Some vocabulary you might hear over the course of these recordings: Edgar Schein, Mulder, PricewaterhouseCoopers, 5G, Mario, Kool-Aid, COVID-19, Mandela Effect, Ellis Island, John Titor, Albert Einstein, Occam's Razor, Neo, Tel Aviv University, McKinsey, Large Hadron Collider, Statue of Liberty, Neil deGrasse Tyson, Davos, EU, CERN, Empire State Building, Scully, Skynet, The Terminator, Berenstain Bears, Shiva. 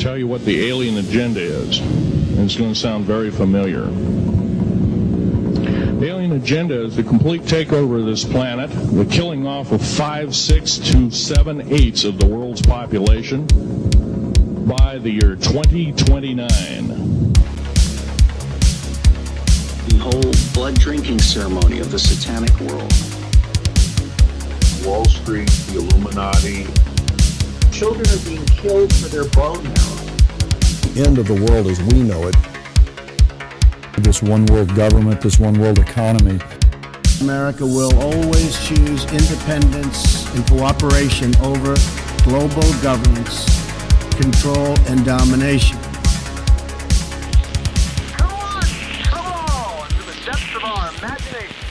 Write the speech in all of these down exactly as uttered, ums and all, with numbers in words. tell you what the alien agenda is. And it's going to sound very familiar. The alien agenda is the complete takeover of this planet, the killing off of five, six to seven eighths of the world's population by the year twenty twenty-nine. The whole blood drinking ceremony of the satanic world. Wall Street, the Illuminati. Children are being killed for their bone marrow. The end of the world as we know it. This one world government, this one world economy. America will always choose independence and cooperation over global governance, control, and domination. Come on, come on, to the depths of our imagination.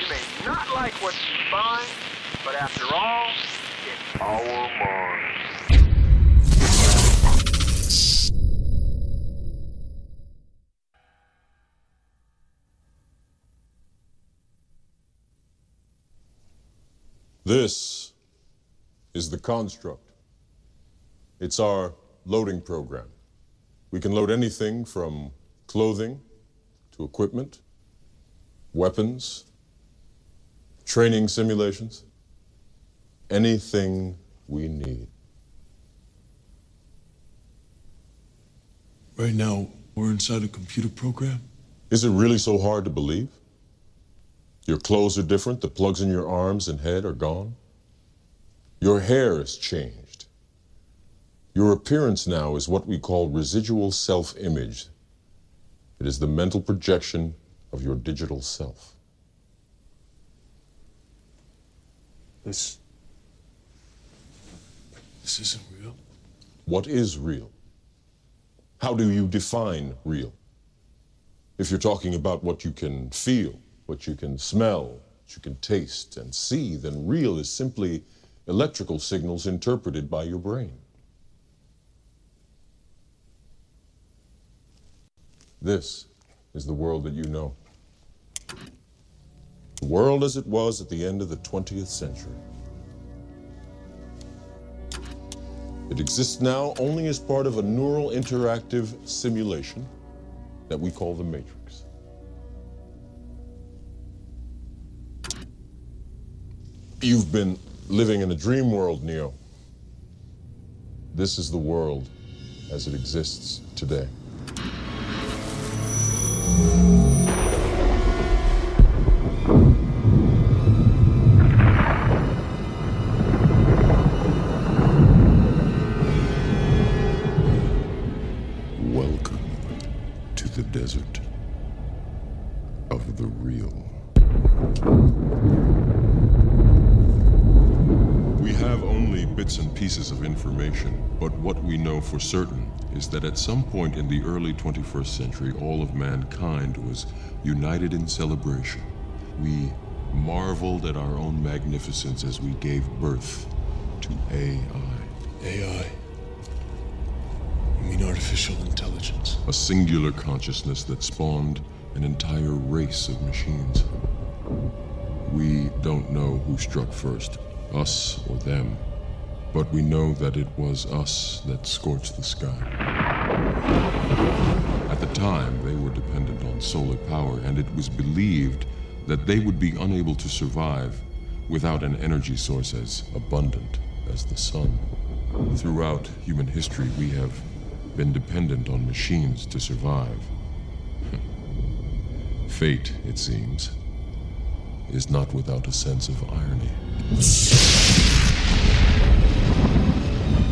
You may not like what you find, but after all, it's our mind. This is the construct. It's our loading program. We can load anything from clothing to equipment, weapons, training simulations, anything we need. Right now, we're inside a computer program? Is it really so hard to believe? Your clothes are different, the plugs in your arms and head are gone. Your hair has changed. Your appearance now is what we call residual self-image. It is the mental projection of your digital self. This... This isn't real. What is real? How do you define real? If you're talking about what you can feel, what you can smell, what you can taste and see, then real is simply electrical signals interpreted by your brain. This is the world that you know. The world as it was at the end of the twentieth century. It exists now only as part of a neural interactive simulation that we call the Matrix. You've been living in a dream world, Neo. This is the world as it exists today. Welcome to the desert of the real. We have only bits and pieces of information, but what we know for certain is that at some point in the early twenty-first century, all of mankind was united in celebration. We marveled at our own magnificence as we gave birth to A I. A I? You mean artificial intelligence? A singular consciousness that spawned an entire race of machines. We don't know who struck first, us or them, but we know that it was us that scorched the sky. At the time, they were dependent on solar power, and it was believed that they would be unable to survive without an energy source as abundant as the sun. Throughout human history, we have been dependent on machines to survive. Fate, it seems, is not without a sense of irony.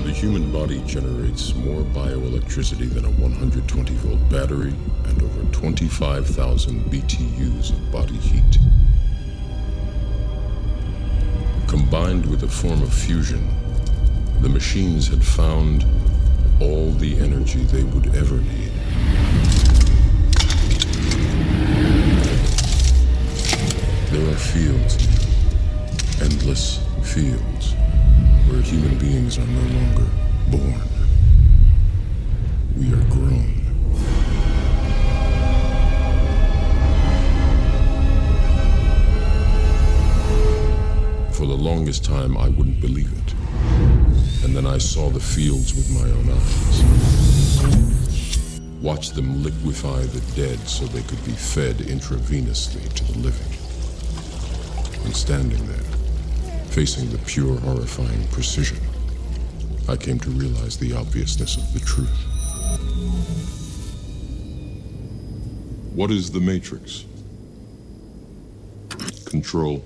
The human body generates more bioelectricity than a one hundred twenty volt battery and over twenty-five thousand B T Us of body heat. Combined with a form of fusion, the machines had found all the energy they would ever need. There are fields, endless fields, where human beings are no longer born. We are grown. For the longest time, I wouldn't believe it. And then I saw the fields with my own eyes. Watched them liquefy the dead so they could be fed intravenously to the living. And standing there, facing the pure, horrifying precision, I came to realize the obviousness of the truth. What is the Matrix? Control.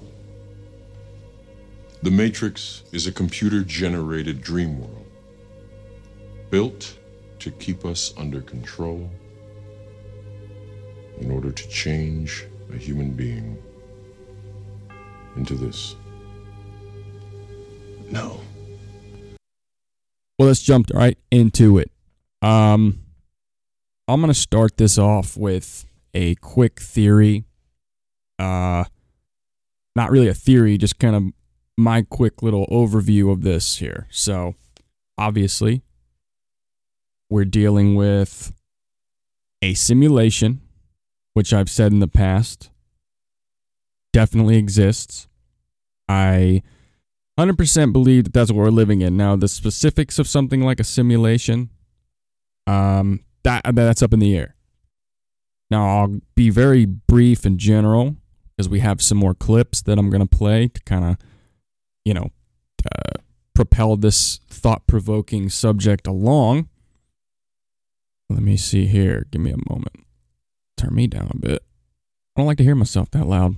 The Matrix is a computer-generated dream world, built to keep us under control in order to change a human being into this. No. Well, let's jump right into it. Um, I'm going to start this off with a quick theory. Uh, not really a theory, just kind of my quick little overview of this here. So, obviously, we're dealing with a simulation, which I've said in the past definitely exists. I one hundred percent believe that that's what we're living in. Now, the specifics of something like a simulation, um, that that's up in the air. Now, I'll be very brief and general because we have some more clips that I'm going to play to kind of, you know, uh, propel this thought-provoking subject along. Let me see here. Give me a moment. Turn me down a bit. I don't like to hear myself that loud.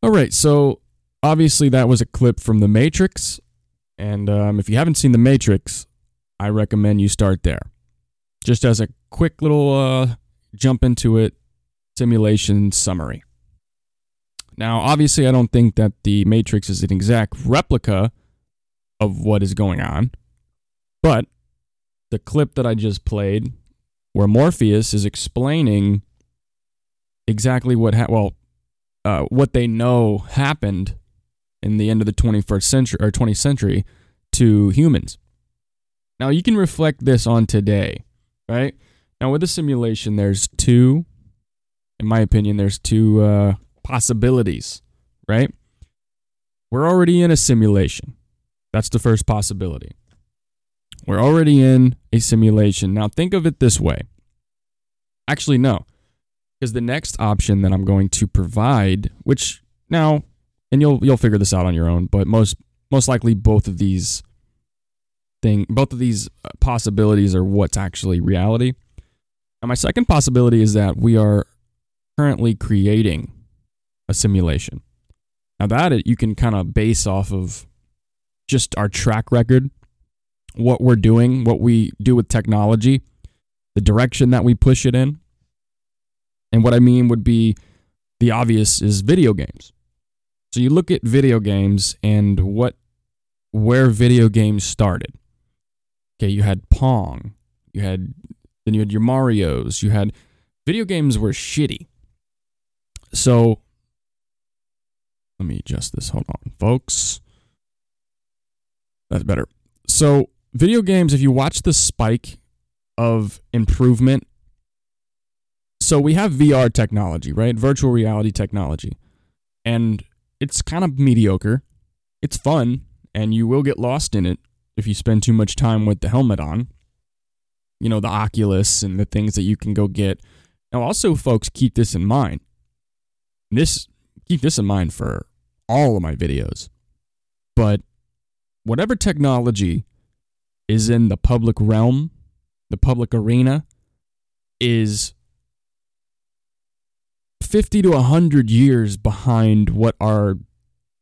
All right, so obviously, that was a clip from The Matrix, and um, if you haven't seen The Matrix, I recommend you start there. Just as a quick little uh, jump into it, simulation summary. Now, obviously, I don't think that The Matrix is an exact replica of what is going on, but the clip that I just played, where Morpheus is explaining exactly what ha- well, uh, what they know happened in the end of the twenty-first century or twentieth century to humans. Now you can reflect this on today, right? Now with a simulation, there's two, in my opinion, there's two uh, possibilities, right? We're already in a simulation. That's the first possibility. We're already in a simulation. Now think of it this way. Actually, no, because the next option that I'm going to provide, which now, and you'll you'll figure this out on your own, but most most likely both of these thing, both of these possibilities are what's actually reality. And my second possibility is that we are currently creating a simulation. Now that you can kind of base off of just our track record, what we're doing, what we do with technology, the direction that we push it in. And what I mean would be the obvious is video games. So you look at video games and what, where video games started. Okay, you had Pong, you had, then you had your Marios, you had, video games were shitty. So, let me adjust this, hold on, folks. That's better. So, video games, if you watch the spike of improvement, so we have V R technology, right? Virtual reality technology. And it's kind of mediocre. It's fun, and you will get lost in it if you spend too much time with the helmet on. You know, the Oculus and the things that you can go get. Now, also, folks, keep this in mind. This keep this in mind for all of my videos. But whatever technology is in the public realm, the public arena, is fifty to one hundred years behind what our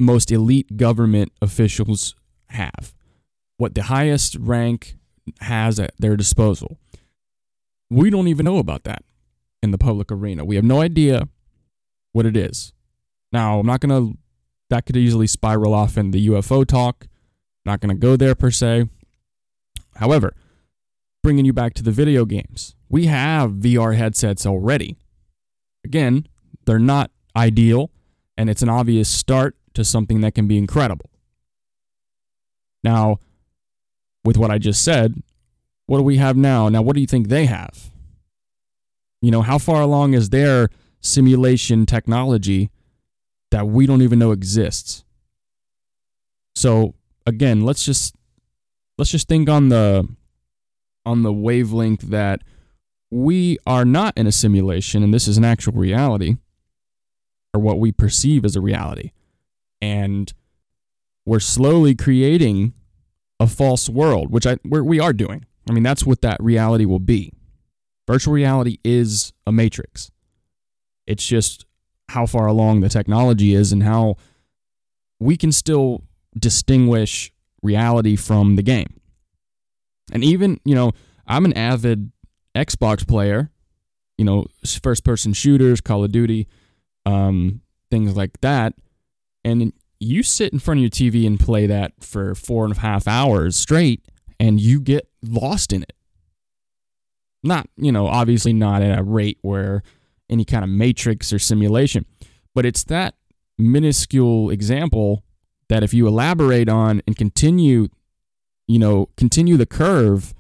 most elite government officials have, what the highest rank has at their disposal. We don't even know about that in the public arena. We have no idea what it is. Now, I'm not going to, that could easily spiral off in the U F O talk. Not going to go there per se. However, bringing you back to the video games, we have V R headsets already. Again, they're not ideal, and it's an obvious start to something that can be incredible. Now, with what I just said, what do we have now? Now, what do you think they have? You know, how far along is their simulation technology that we don't even know exists? So, again, let's just let's just think on the on the wavelength that we are not in a simulation and this is an actual reality, or what we perceive as a reality. And we're slowly creating a false world, which I we're, we are doing. I mean, that's what that reality will be. Virtual reality is a matrix. It's just how far along the technology is and how we can still distinguish reality from the game. And even, you know, I'm an avid Xbox player, you know, first-person shooters, Call of Duty, um, things like that. And you sit in front of your T V and play that for four and a half hours straight, and you get lost in it. Not, you know, obviously not at a rate where any kind of matrix or simulation, but it's that minuscule example that if you elaborate on and continue, you know, continue the curve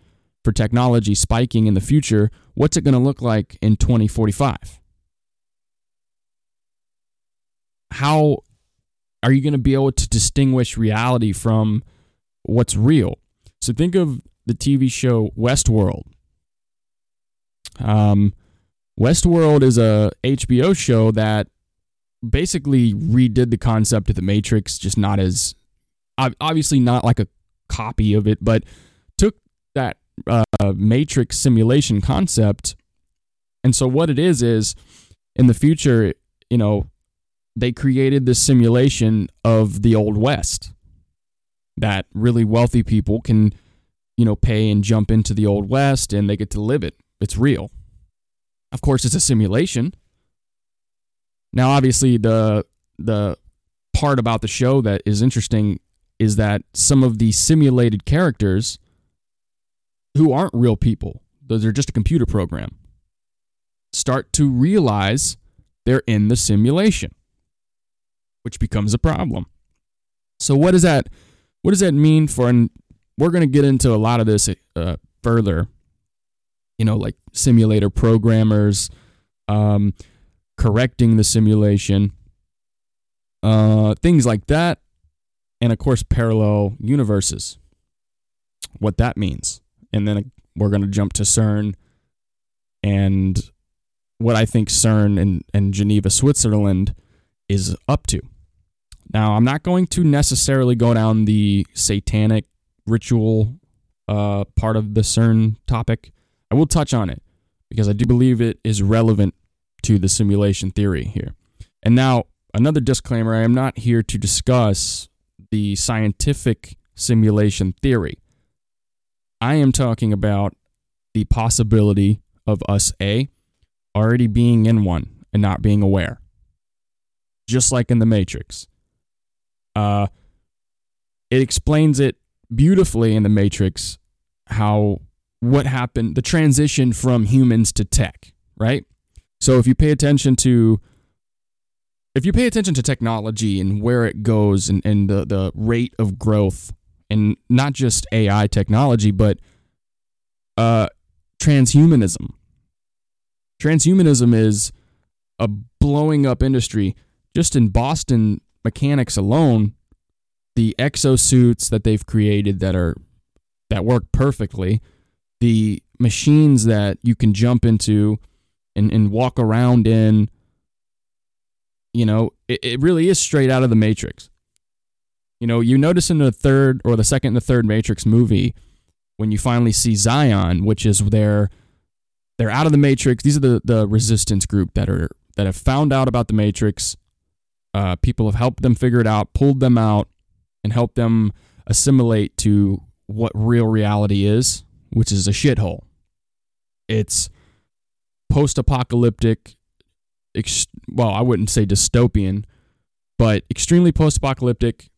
for technology spiking in the future, what's it going to look like in twenty forty-five? How are you going to be able to distinguish reality from what's real? So think of the T V show Westworld. Um, Westworld is a H B O show that basically redid the concept of the Matrix, just not as, obviously not like a copy of it, but took that uh, Matrix simulation concept. And so what it is, is in the future, you know, they created this simulation of the old West that really wealthy people can, you know, pay and jump into the old West and they get to live it. It's real. Of course, it's a simulation. Now, obviously, the the part about the show that is interesting is that some of the simulated characters who aren't real people, they're just a computer program, start to realize they're in the simulation, which becomes a problem. So what does that, what does that mean for, and we're going to get into a lot of this uh, further, you know, like simulator programmers, um, correcting the simulation, uh, things like that. And of course, parallel universes, what that means. And then we're going to jump to CERN and what I think CERN and, and Geneva, Switzerland is up to. Now, I'm not going to necessarily go down the satanic ritual uh, part of the CERN topic. I will touch on it because I do believe it is relevant to the simulation theory here. And now, another disclaimer, I am not here to discuss the scientific simulation theory. I am talking about the possibility of us, A, already being in one and not being aware. Just like in The Matrix. Uh, it explains it beautifully in The Matrix, how what happened, the transition from humans to tech, right? So if you pay attention to if you pay attention to technology and where it goes and, and the, the rate of growth, and not just A I technology, but uh, transhumanism. Transhumanism is a blowing up industry. Just in Boston mechanics alone, the exosuits that they've created that are that work perfectly, the machines that you can jump into and, and walk around in, you know, it, it really is straight out of the Matrix. You know, you notice in the third or the second and the third Matrix movie, when you finally see Zion, which is their, they're out of the Matrix. These are the, the resistance group that are that have found out about the Matrix. Uh, people have helped them figure it out, pulled them out, and helped them assimilate to what real reality is, which is a shithole. It's post-apocalyptic, ex- well, I wouldn't say dystopian, but extremely post-apocalyptic.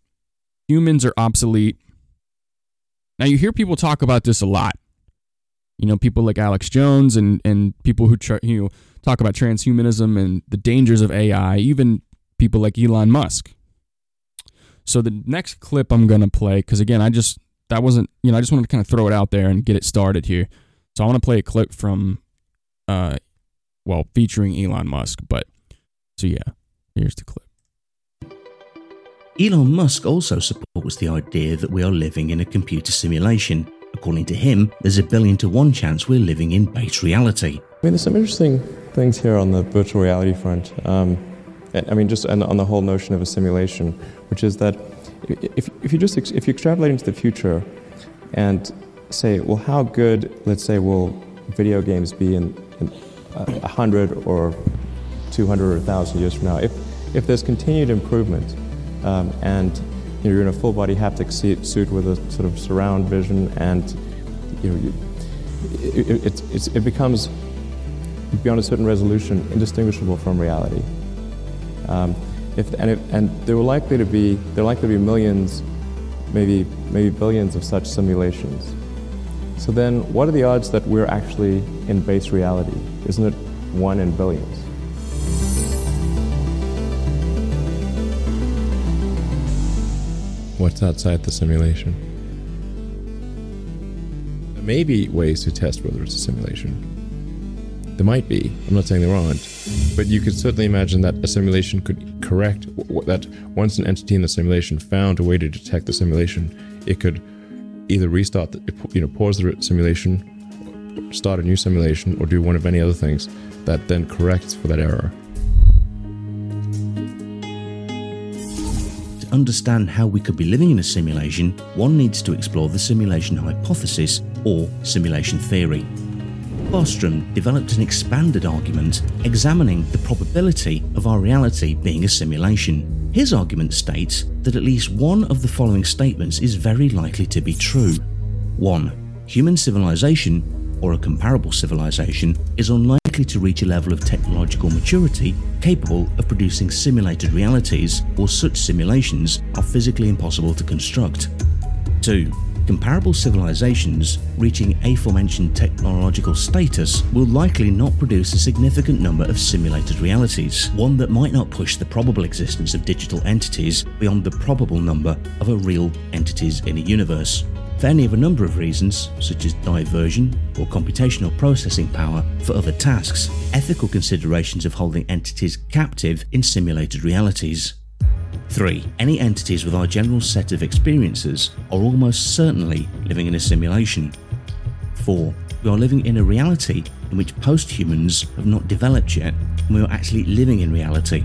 Humans are obsolete. Now, you hear people talk about this a lot. You know, people like Alex Jones and, and people who tra- you know, talk about transhumanism and the dangers of A I, even people like Elon Musk. So the next clip I'm going to play, because again, I just... That wasn't, you know, I just wanted to kind of throw it out there and get it started here. So I want to play a clip from, uh, well, featuring Elon Musk. But, so yeah, here's the clip. Elon Musk also supports the idea that we are living in a computer simulation. According to him, there's a billion to one chance we're living in base reality. I mean, there's some interesting things here on the virtual reality front. Um, I mean, just on the whole notion of a simulation, which is that if, if you just if you extrapolate into the future and say, well, how good, let's say, will video games be in a hundred or two hundred or a thousand years from now? If if there's continued improvement, um, and you know, you're in a full-body haptic suit with a sort of surround vision, and you know, you, it, it, it's, it becomes beyond a certain resolution indistinguishable from reality. Um, if and if, and there will likely to be there are likely to be millions, maybe maybe billions of such simulations. So then, what are the odds that we're actually in base reality? Isn't it one in billions? What's outside the simulation? There may be ways to test whether it's a simulation. There might be. I'm not saying there aren't. But you could certainly imagine that a simulation could correct, that once an entity in the simulation found a way to detect the simulation, it could either restart, the, you know, pause the simulation, start a new simulation, or do one of any other things that then corrects for that error. To understand how we could be living in a simulation, one needs to explore the simulation hypothesis or simulation theory. Bostrom developed an expanded argument examining the probability of our reality being a simulation. His argument states that at least one of the following statements is very likely to be true. one Human civilization, or a comparable civilization, is unlikely to reach a level of technological maturity capable of producing simulated realities, or such simulations are physically impossible to construct. two Comparable civilizations reaching aforementioned technological status will likely not produce a significant number of simulated realities, one that might not push the probable existence of digital entities beyond the probable number of a real entities in a universe. For any of a number of reasons, such as diversion or computational processing power for other tasks, ethical considerations of holding entities captive in simulated realities. three Any entities with our general set of experiences are almost certainly living in a simulation. four We are living in a reality in which post-humans have not developed yet, and we are actually living in reality.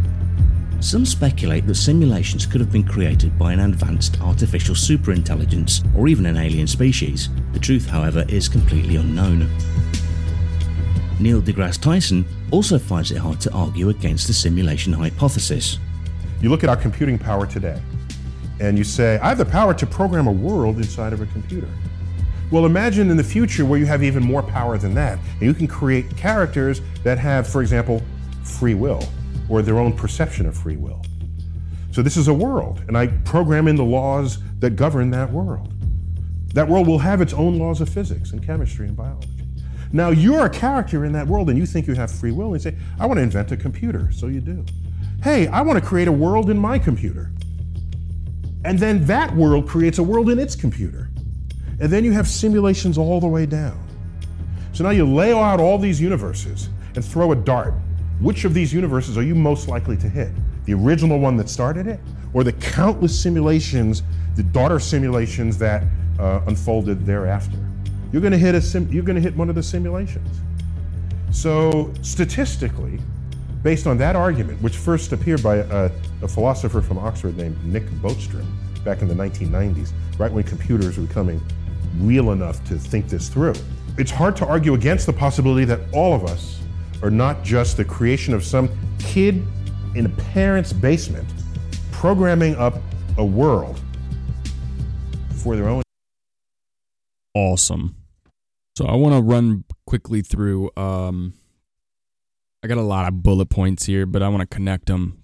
Some speculate that simulations could have been created by an advanced artificial superintelligence or even an alien species. The truth, however, is completely unknown. Neil deGrasse Tyson also finds it hard to argue against the simulation hypothesis. You look at our computing power today, and you say, I have the power to program a world inside of a computer. Well, imagine in the future where you have even more power than that, and you can create characters that have, for example, free will, or their own perception of free will. So this is a world, and I program in the laws that govern that world. That world will have its own laws of physics and chemistry and biology. Now, you're a character in that world, and you think you have free will, and you say, I want to invent a computer, so you do. Hey, I want to create a world in my computer. And then that world creates a world in its computer. And then you have simulations all the way down. So now you lay out all these universes and throw a dart. Which of these universes are you most likely to hit? The original one that started it, or the countless simulations, the daughter simulations that uh, unfolded thereafter? You're going to hit a sim- you're going to hit one of the simulations. So statistically, based on that argument, which first appeared by a, a philosopher from Oxford named Nick Bostrom back in the nineteen nineties, right when computers were becoming real enough to think this through. It's hard to argue against the possibility that all of us are not just the creation of some kid in a parent's basement programming up a world for their own. Awesome. So I want to run quickly through... Um I got a lot of bullet points here, but I want to connect them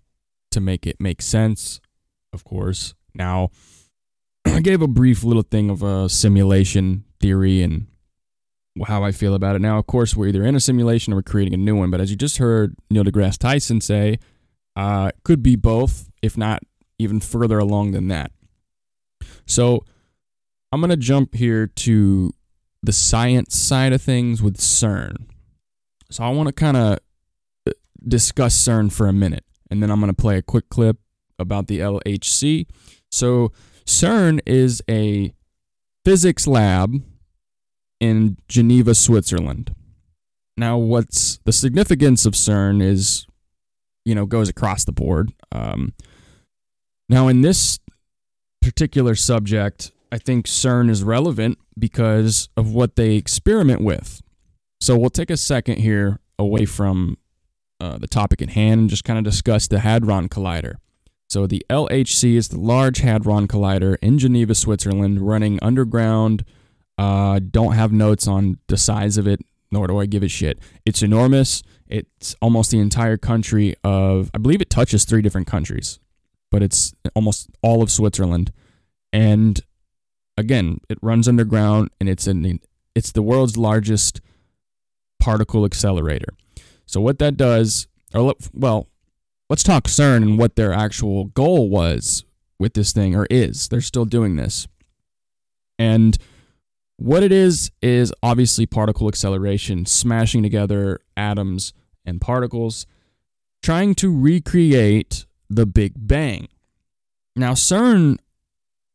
to make it make sense, of course. Now, I gave a brief little thing of a simulation theory and how I feel about it. Now, of course, we're either in a simulation or we're creating a new one. But as you just heard Neil deGrasse Tyson say, uh, it could be both, if not even further along than that. So I'm going to jump here to the science side of things with CERN. So I want to kind of discuss CERN for a minute, and then I'm going to play a quick clip about the L H C. So CERN is a physics lab in Geneva, Switzerland. Now, what's the significance of CERN is, you know, goes across the board. Um, now, in this particular subject, I think CERN is relevant because of what they experiment with. So we'll take a second here away from uh, the topic at hand and just kind of discuss the Hadron Collider. So the L H C is the Large Hadron Collider in Geneva, Switzerland, running underground. Uh, don't have notes on the size of it, nor do I give a shit. It's enormous. It's almost the entire country of, I believe it touches three different countries, but it's almost all of Switzerland. And again, it runs underground, and it's in, it's the world's largest particle accelerator. So what that does, or well, let's talk CERN and what their actual goal was with this thing, or is. They're still doing this. And what it is is obviously particle acceleration, smashing together atoms and particles, trying to recreate the Big Bang. Now, CERN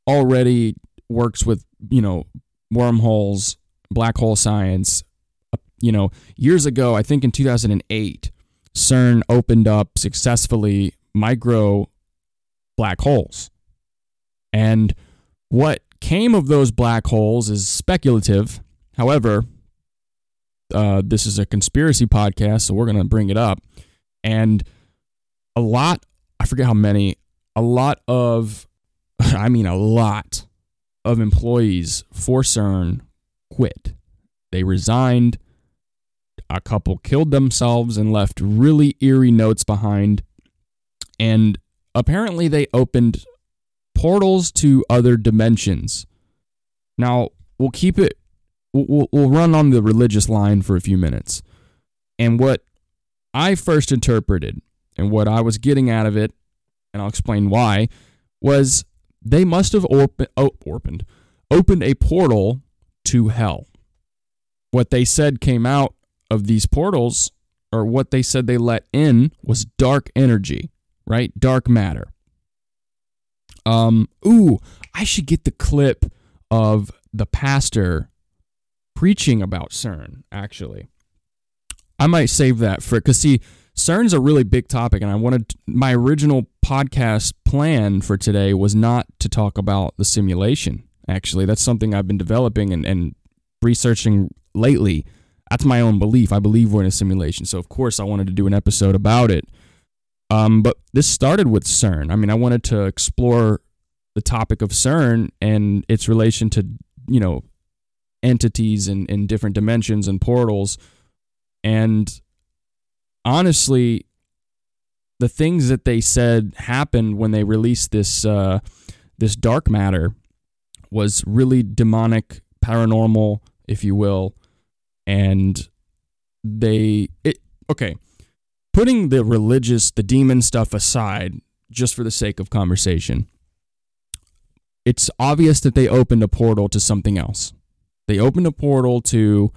already works with, you know, wormholes, black hole science. You know, years ago, I think in two thousand eight, CERN opened up successfully micro black holes. And what came of those black holes is speculative. However, uh, this is a conspiracy podcast, so we're going to bring it up. And a lot, I forget how many, a lot of, I mean a lot of employees for CERN quit. They resigned. A couple killed themselves and left really eerie notes behind. And apparently they opened portals to other dimensions. Now, we'll keep it, we'll, we'll run on the religious line for a few minutes. And what I first interpreted and what I was getting out of it, and I'll explain why, was they must have orp- oh, orpened, opened a portal to hell. What they said came out of these portals, or what they said they let in, was dark energy, right? Dark matter. Um, ooh, I should get the clip of the pastor preaching about CERN, actually. I might save that for, because see, CERN's a really big topic, and I wanted, my original podcast plan for today was not to talk about the simulation, actually. That's something I've been developing and, and researching lately. That's my own belief. I believe we're in a simulation. So, of course, I wanted to do an episode about it. Um, but this started with CERN. I mean, I wanted to explore the topic of CERN and its relation to, you know, entities in, in different dimensions and portals. And honestly, the things that they said happened when they released this uh, this dark matter was really demonic, paranormal, if you will. And they, it, okay, putting the religious, the demon stuff aside, just for the sake of conversation, it's obvious that they opened a portal to something else. They opened a portal to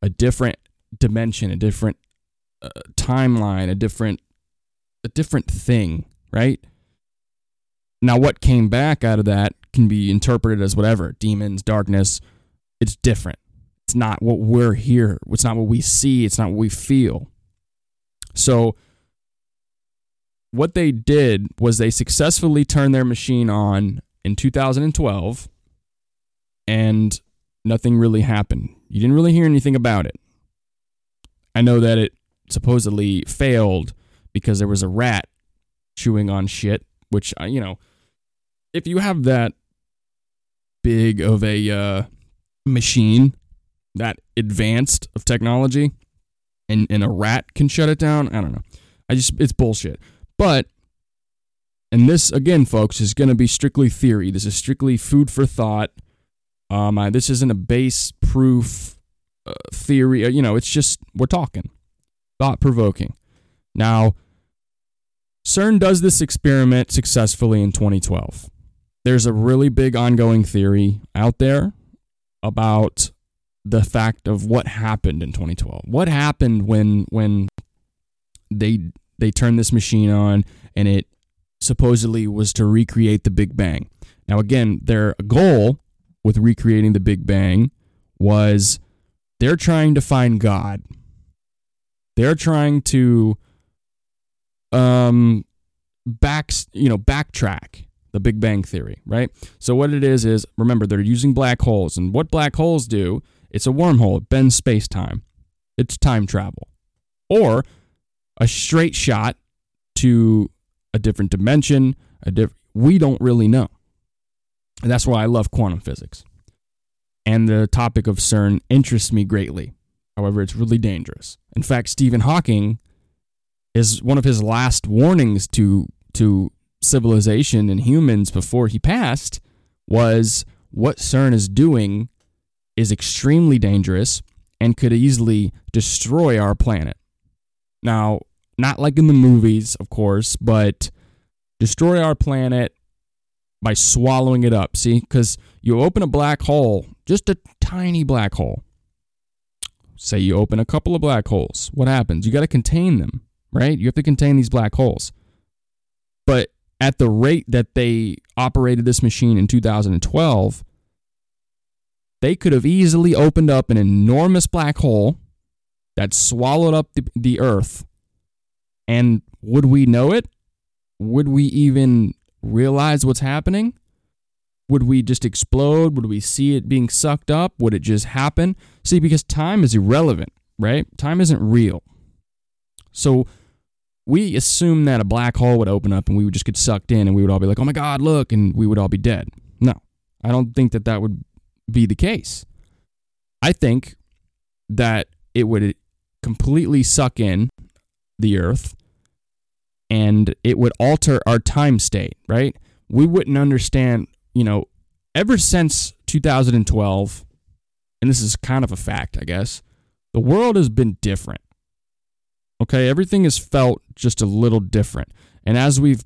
a different dimension, a different uh, timeline, a different, a different thing, right? Now, what came back out of that can be interpreted as whatever, demons, darkness, it's different. It's not what we're here. It's not what we see. It's not what we feel. So what they did was they successfully turned their machine on in two thousand twelve, and nothing really happened. You didn't really hear anything about it. I know that it supposedly failed because there was a rat chewing on shit, which, you know, if you have that big of a uh, machine, that advanced of technology, and, and a rat can shut it down, I don't know. I just, it's bullshit. But, and this, again, folks, is going to be strictly theory. This is strictly food for thought. Um, I, this isn't a base proof uh, theory. You know, it's just, we're talking. Thought-provoking. Now, CERN does this experiment successfully in twenty twelve. There's a really big ongoing theory out there about the fact of what happened in twenty twelve. What happened when when they they turned this machine on and it supposedly was to recreate the Big Bang. Now, again, their goal with recreating the Big Bang was they're trying to find God. They're trying to um, back, you know, backtrack the Big Bang Theory, right? So what it is is, remember, they're using black holes. And what black holes do, it's a wormhole. It bends space-time. It's time travel. Or a straight shot to a different dimension. A diff- we don't really know. And that's why I love quantum physics. And the topic of CERN interests me greatly. However, it's really dangerous. In fact, Stephen Hawking is one of his last warnings to to civilization and humans before he passed was what CERN is doing is extremely dangerous and could easily destroy our planet. Now, not like in the movies, of course, but destroy our planet by swallowing it up. See, because you open a black hole, just a tiny black hole. Say you open a couple of black holes. What happens? You got to contain them, right? You have to contain these black holes. But at the rate that they operated this machine in two thousand twelve, they could have easily opened up an enormous black hole that swallowed up the, the Earth. And would we know it? Would we even realize what's happening? Would we just explode? Would we see it being sucked up? Would it just happen? See, because time is irrelevant, right? Time isn't real. So we assume that a black hole would open up and we would just get sucked in and we would all be like, oh my God, look, and we would all be dead. No, I don't think that that would be the case. I think that it would completely suck in the Earth and it would alter our time state, right? We wouldn't understand. You know, ever since two thousand twelve, and this is kind of a fact, I guess, the world has been different. Okay, everything has felt just a little different. And as we've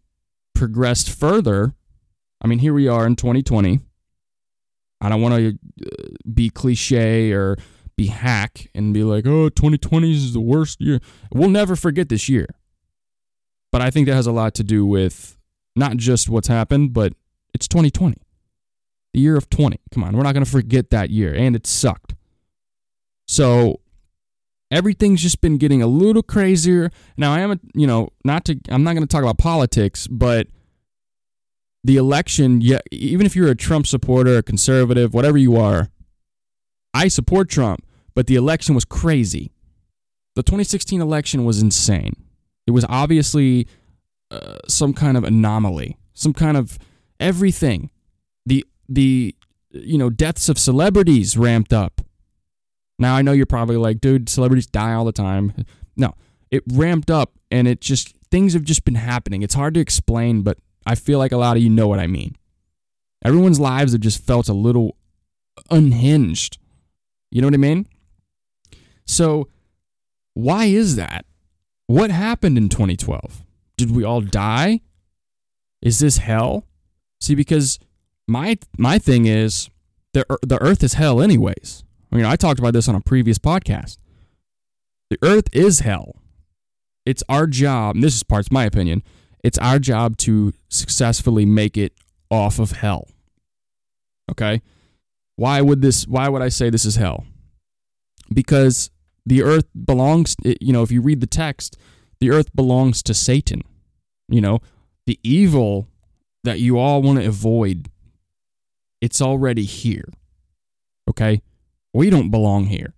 progressed further, I mean, here we are in twenty twenty. I don't want to be cliche or be hack and be like, oh, twenty twenty is the worst year. We'll never forget this year. But I think that has a lot to do with not just what's happened, but it's twenty twenty, the year of twenty. Come on, we're not going to forget that year, and it sucked. So everything's just been getting a little crazier. Now, I am, a, you know, not to, I'm not going to talk about politics, but the election, yeah, even if you're a Trump supporter, a conservative, whatever you are, I support Trump, but the election was crazy. The twenty sixteen election was insane. It was obviously uh, some kind of anomaly, some kind of everything. The, the you know, deaths of celebrities ramped up. Now, I know you're probably like, dude, celebrities die all the time. No, it ramped up and it just, things have just been happening. It's hard to explain, but I feel like a lot of you know what I mean. Everyone's lives have just felt a little unhinged. You know what I mean? So why is that? What happened in twenty twelve? Did we all die? Is this hell? See, because my my thing is the the Earth is hell anyways. I mean, I talked about this on a previous podcast. The Earth is hell. It's our job, and this is parts my opinion, it's our job to successfully make it off of hell. Okay? Why would this why would I say this is hell? Because the Earth belongs, you know, if you read the text, the Earth belongs to Satan. You know, the evil that you all want to avoid, it's already here. Okay? We don't belong here.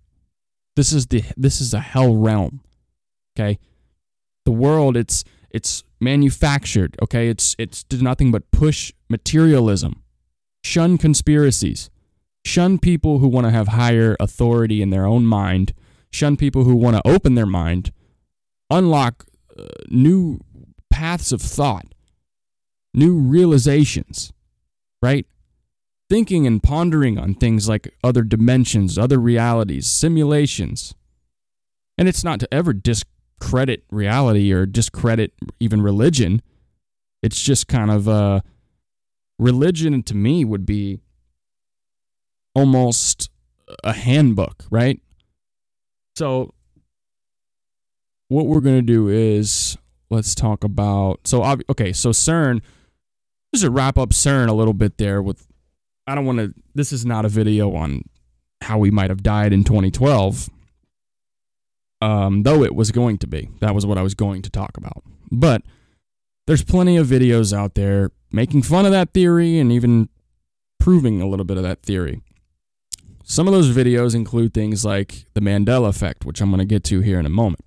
This is the this is a hell realm. Okay? The world, it's it's manufactured, okay? It's it's does nothing but push materialism. Shun conspiracies. Shun people who want to have higher authority in their own mind. Shun people who want to open their mind, unlock uh, new paths of thought. New realizations, right? Thinking and pondering on things like other dimensions, other realities, simulations. And it's not to ever discredit reality or discredit even religion. It's just kind of, uh, religion to me would be almost a handbook, right? So what we're going to do is let's talk about, so, okay, so CERN, just to wrap up CERN a little bit there with, I don't want to, this is not a video on how we might have died in twenty twelve, um, though it was going to be. That was what I was going to talk about. But there's plenty of videos out there making fun of that theory and even proving a little bit of that theory. Some of those videos include things like the Mandela Effect, which I'm going to get to here in a moment.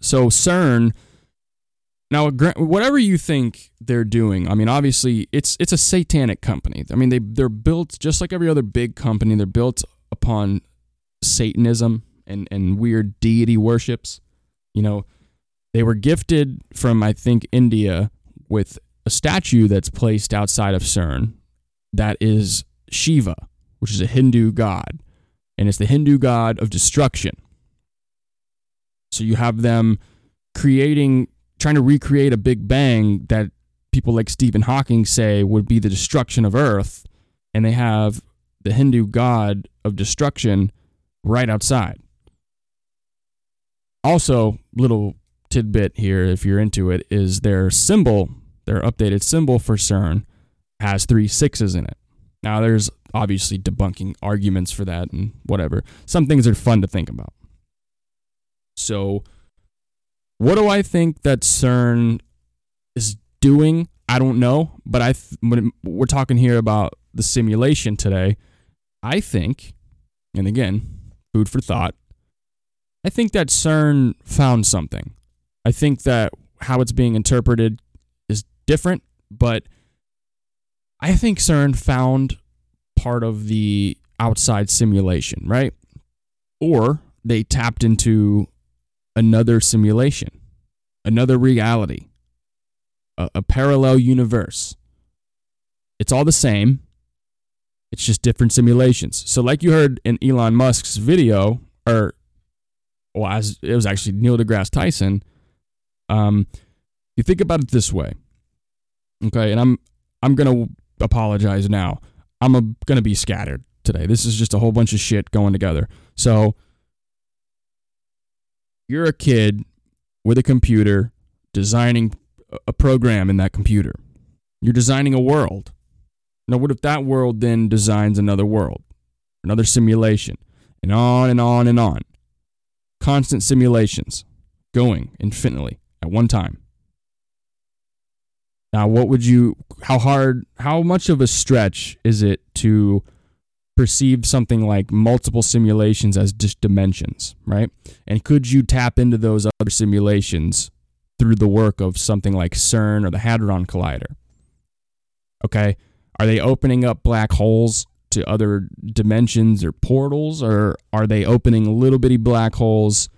So CERN, now whatever you think they're doing, I mean, obviously it's it's a satanic company. I mean, they they're built just like every other big company. They're built upon Satanism and and weird deity worships. You know, they were gifted from, I think, India with a statue that's placed outside of CERN that is Shiva, which is a Hindu god, and it's the Hindu god of destruction. So you have them creating, trying to recreate a Big Bang that people like Stephen Hawking say would be the destruction of Earth, and they have the Hindu god of destruction right outside. Also, little tidbit here, if you're into it, is their symbol, their updated symbol for CERN has three sixes in it. Now, there's obviously debunking arguments for that and whatever. Some things are fun to think about. So, what do I think that CERN is doing? I don't know, but I th- when we're talking here about the simulation today, I think, and again, food for thought, I think that CERN found something. I think that how it's being interpreted is different, but I think CERN found part of the outside simulation, right? Or they tapped into another simulation, another reality, a, a parallel universe. It's all the same. It's just different simulations. So like you heard in Elon Musk's video, or well, it was actually Neil deGrasse Tyson. Um, you think about it this way, okay? And I'm I'm gonna apologize now. I'm a, gonna be scattered today. This is just a whole bunch of shit going together. So you're a kid with a computer designing a program in that computer. You're designing a world. Now, what if that world then designs another world, another simulation, and on and on and on? Constant simulations going infinitely at one time. Now, what would you, how hard, how much of a stretch is it to perceive something like multiple simulations as just dimensions, right? And could you tap into those other simulations through the work of something like CERN or the Hadron Collider? Okay, are they opening up black holes to other dimensions or portals, or are they opening little bitty black holes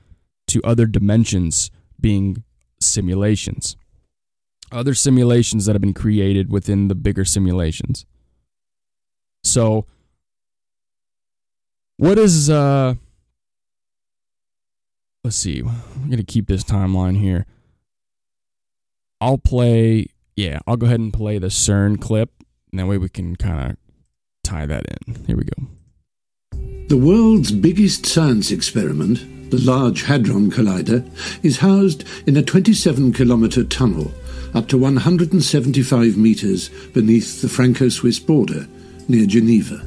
to other dimensions being simulations? Other simulations that have been created within the bigger simulations. So, what is, uh, let's see, I'm going to keep this timeline here. I'll play, yeah, I'll go ahead and play the CERN clip, and that way we can kind of tie that in. Here we go. The world's biggest science experiment, the Large Hadron Collider, is housed in a twenty-seven kilometer tunnel up to one hundred seventy-five meters beneath the Franco-Swiss border, near Geneva.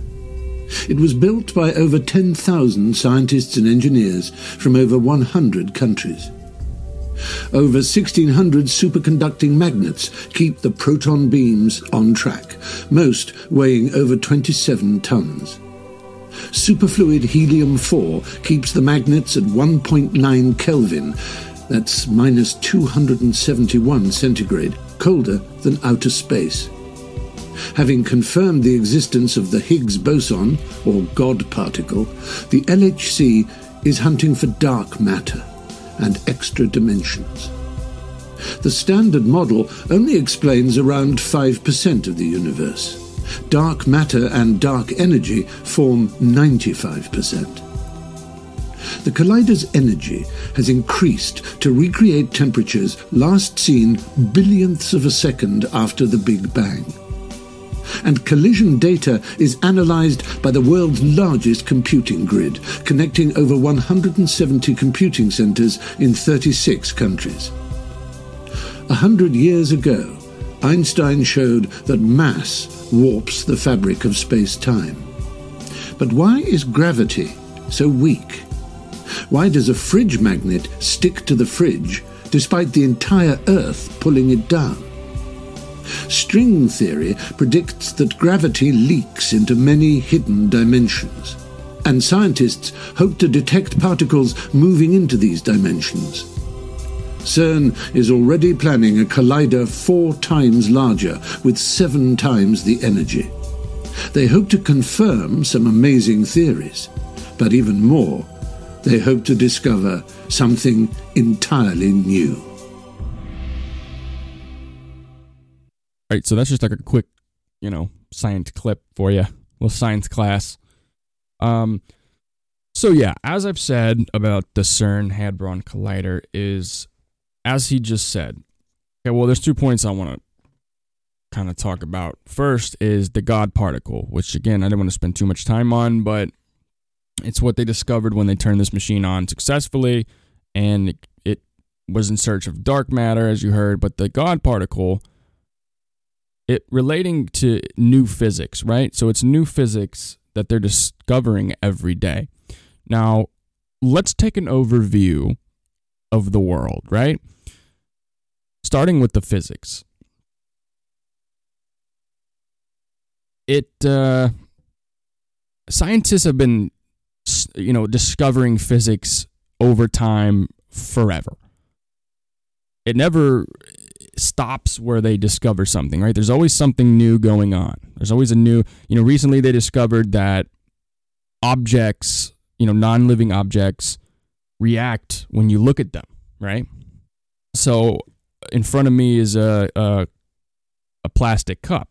It was built by over ten thousand scientists and engineers from over one hundred countries. Over sixteen hundred superconducting magnets keep the proton beams on track, most weighing over twenty-seven tons. Superfluid helium four keeps the magnets at one point nine Kelvin, that's minus two hundred seventy-one centigrade, colder than outer space. Having confirmed the existence of the Higgs boson, or God particle, the L H C is hunting for dark matter and extra dimensions. The standard model only explains around five percent of the universe. Dark matter and dark energy form ninety-five percent. The collider's energy has increased to recreate temperatures last seen billionths of a second after the Big Bang. And collision data is analyzed by the world's largest computing grid, connecting over one hundred seventy computing centers in thirty-six countries. A hundred years ago, Einstein showed that mass warps the fabric of space-time. But why is gravity so weak? Why does a fridge magnet stick to the fridge despite the entire Earth pulling it down? String theory predicts that gravity leaks into many hidden dimensions, and scientists hope to detect particles moving into these dimensions. CERN is already planning a collider four times larger, with seven times the energy. They hope to confirm some amazing theories, but even more, they hope to discover something entirely new. All right, so that's just like a quick, you know, science clip for you, a little science class. Um, so yeah, as I've said about the CERN Hadron Collider is, as he just said, okay, well, there's two points I want to kind of talk about. First is the God particle, which again, I didn't want to spend too much time on, but it's what they discovered when they turned this machine on successfully, and it, it was in search of dark matter, as you heard, but the God particle, it relating to new physics, right? So it's new physics that they're discovering every day. Now, let's take an overview of the world, right? Starting with the physics. It, uh, scientists have been, you know, discovering physics over time forever. It never stops where they discover something, right? There's always something new going on. There's always a new, you know, recently they discovered that objects, you know, non-living objects react when you look at them, right? So in front of me is a, a, a plastic cup.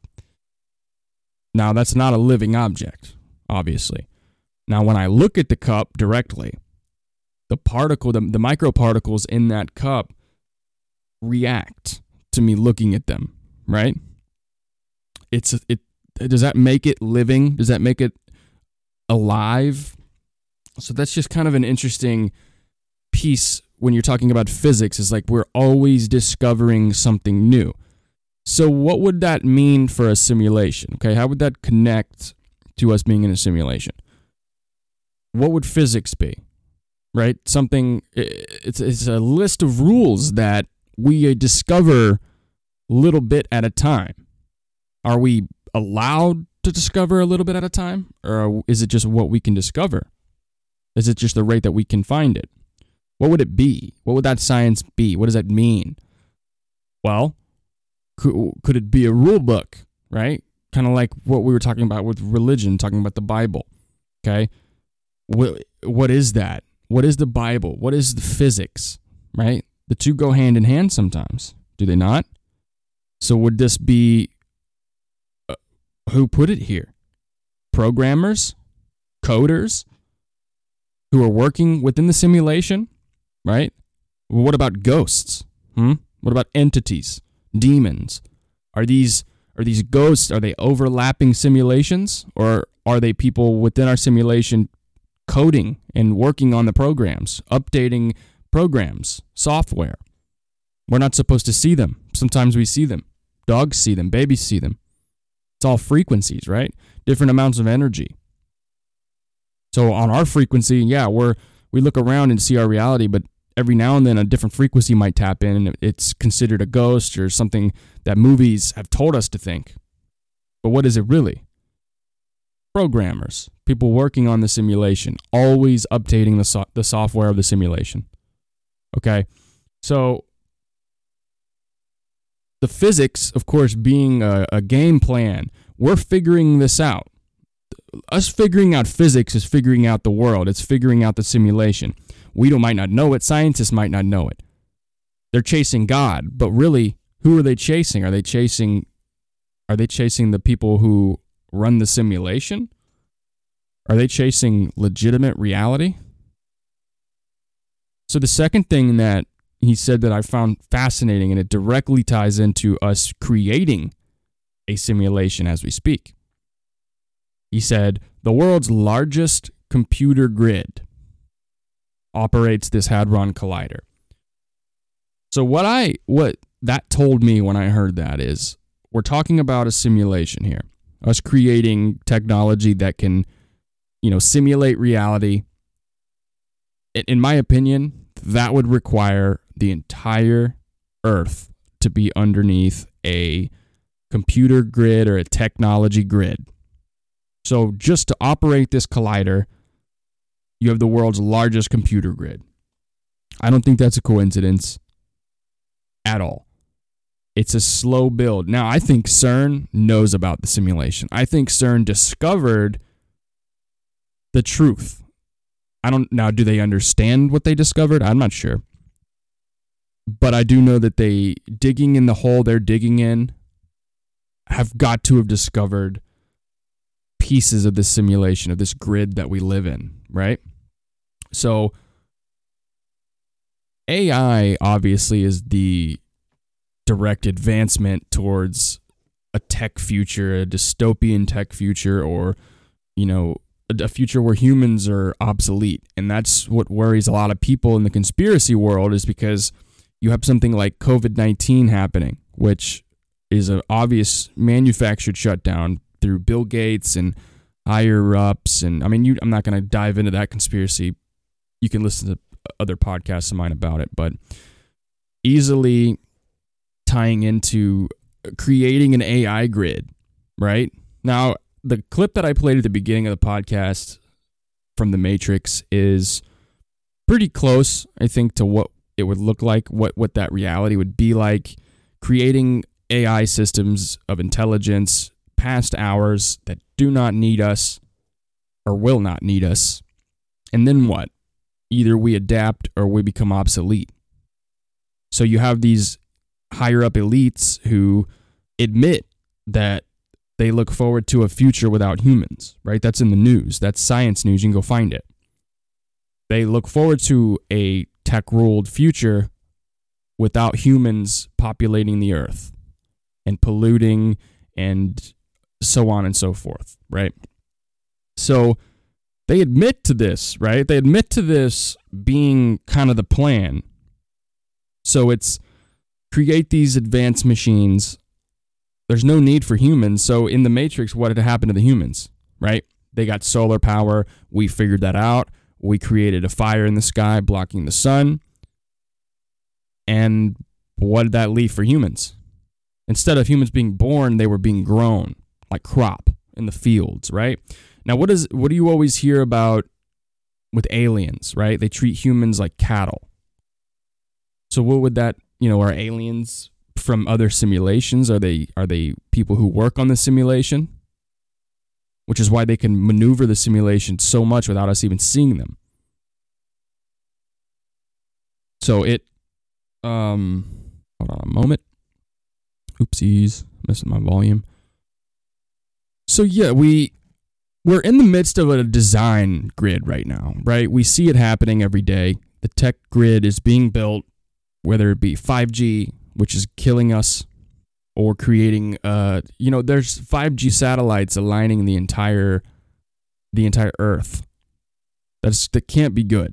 Now that's not a living object, obviously. Now when I look at the cup directly, the particle, the, the microparticles in that cup react to me looking at them, right? It's it. Does that make it living? Does that make it alive? So that's just kind of an interesting piece when you're talking about physics. Is like we're always discovering something new. So what would that mean for a simulation? Okay, how would that connect to us being in a simulation? What would physics be? Right, something. It's it's a list of rules that we discover little bit at a time. Are we allowed to discover a little bit at a time? Or is it just what we can discover? Is it just the rate that we can find it? What would it be? What would that science be? What does that mean? Well, could, could it be a rule book, right? Kind of like what we were talking about with religion, talking about the Bible, okay? What, what is that? What is the Bible? What is the physics, right? The two go hand in hand sometimes, do they not? So would this be, uh, who put it here? Programmers? Coders? Who are working within the simulation, right? Well, what about ghosts? Hmm? What about entities? Demons? Are these are these ghosts, are they overlapping simulations? Or are they people within our simulation coding and working on the programs, updating programs, software? We're not supposed to see them. Sometimes we see them. Dogs see them. Babies see them. It's all frequencies, right? Different amounts of energy. So on our frequency, yeah, we're we look around and see our reality, but every now and then a different frequency might tap in, and it's considered a ghost or something that movies have told us to think. But what is it really? Programmers, people working on the simulation, always updating the so- the software of the simulation. Okay, so the physics, of course, being a, a game plan, we're figuring this out. Us figuring out physics is figuring out the world. It's figuring out the simulation. We don't, might not know it. Scientists might not know it. They're chasing God, but really, who are they chasing? Are they chasing? Are they chasing the people who run the simulation? Are they chasing legitimate reality? So the second thing that he said that I found fascinating, and it directly ties into us creating a simulation as we speak. He said, the world's largest computer grid operates this Hadron Collider. So what I, what that told me when I heard that is we're talking about a simulation here. Us creating technology that can, you know, simulate reality. In my opinion, that would require the entire Earth to be underneath a computer grid or a technology grid. So just to operate this collider, you have the world's largest computer grid. I don't think that's a coincidence at all. It's a slow build. Now, I think CERN knows about the simulation. I think CERN discovered the truth. I don't now, do they understand what they discovered? I'm not sure. But I do know that they, digging in the hole they're digging in, have got to have discovered pieces of this simulation, of this grid that we live in, right? So A I obviously is the direct advancement towards a tech future, a dystopian tech future, or, you know, a future where humans are obsolete. And that's what worries a lot of people in the conspiracy world, is because you have something like covid nineteen happening, which is an obvious manufactured shutdown through Bill Gates and higher ups. And I mean, you, I'm not going to dive into that conspiracy. You can listen to other podcasts of mine about it, but easily tying into creating an A I grid, right? Now, the clip that I played at the beginning of the podcast from The Matrix is pretty close, I think, to what it would look like, what, what that reality would be like, creating A I systems of intelligence past ours that do not need us or will not need us. And then what? Either we adapt or we become obsolete. So you have these higher up elites who admit that they look forward to a future without humans, right? That's in the news. That's science news. You can go find it. They look forward to a tech-ruled future without humans populating the earth and polluting and so on and so forth, right? So they admit to this, right? They admit to this being kind of the plan. So it's create these advanced machines. There's no need for humans. So in The Matrix, what had happened to the humans, right? They got solar power. We figured that out. We created a fire in the sky blocking the sun. And what did that leave for humans? Instead of humans being born, they were being grown like crop in the fields, right? Now, what is what do you always hear about with aliens, right? They treat humans like cattle. So what would that, you know, are aliens from other simulations? Are they are they people who work on the simulation? Which is why they can maneuver the simulation so much without us even seeing them. So it, um, hold on a moment. Oopsies, missing my volume. So yeah, we, we're in the midst of a design grid right now, right? We see it happening every day. The tech grid is being built, whether it be five G, which is killing us, or creating, uh, you know, there's five G satellites aligning the entire, the entire Earth. That's, that can't be good,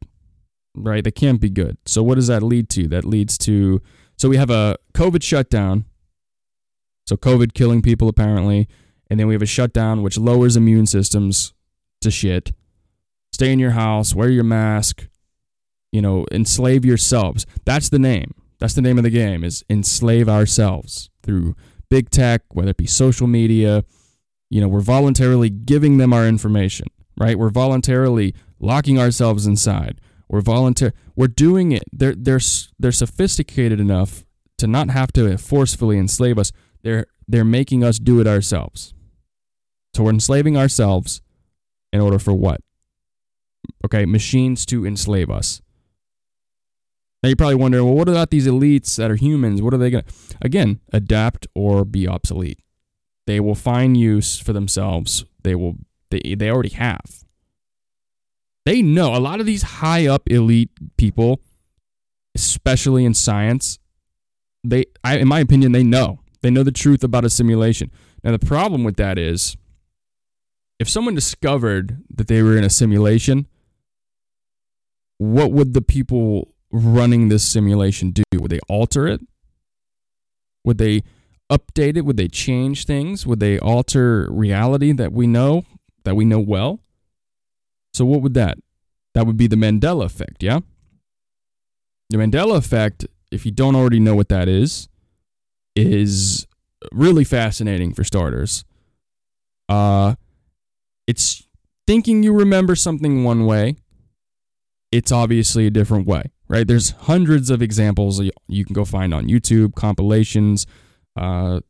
right? That can't be good. So what does that lead to? That leads to, so we have a COVID shutdown. So COVID killing people apparently. And then we have a shutdown, which lowers immune systems to shit. Stay in your house, wear your mask, you know, enslave yourselves. That's the name. That's the name of the game, is enslave ourselves through big tech, whether it be social media. You know, we're voluntarily giving them our information, right? We're voluntarily locking ourselves inside. We're voluntar- We're doing it. They're, they're, they're sophisticated enough to not have to forcefully enslave us. They're, they're making us do it ourselves. So we're enslaving ourselves in order for what? Okay, machines to enslave us. Now you're probably wondering, well, what about these elites that are humans? What are they going to, again, adapt or be obsolete? They will find use for themselves. They will, they, they already have. They know a lot of these high up elite people, especially in science, they, I, in my opinion, they know. They know the truth about a simulation. Now, the problem with that is if someone discovered that they were in a simulation, what would the people running this simulation do? Would they alter it? Would they update it? Would they change things? Would they alter reality that we know, that we know well? So what would that? That would be the Mandela Effect, yeah? The Mandela Effect, if you don't already know what that is, is really fascinating for starters. Uh, it's thinking you remember something one way. It's obviously a different way, right? There's hundreds of examples you can go find on YouTube, compilations. Uh,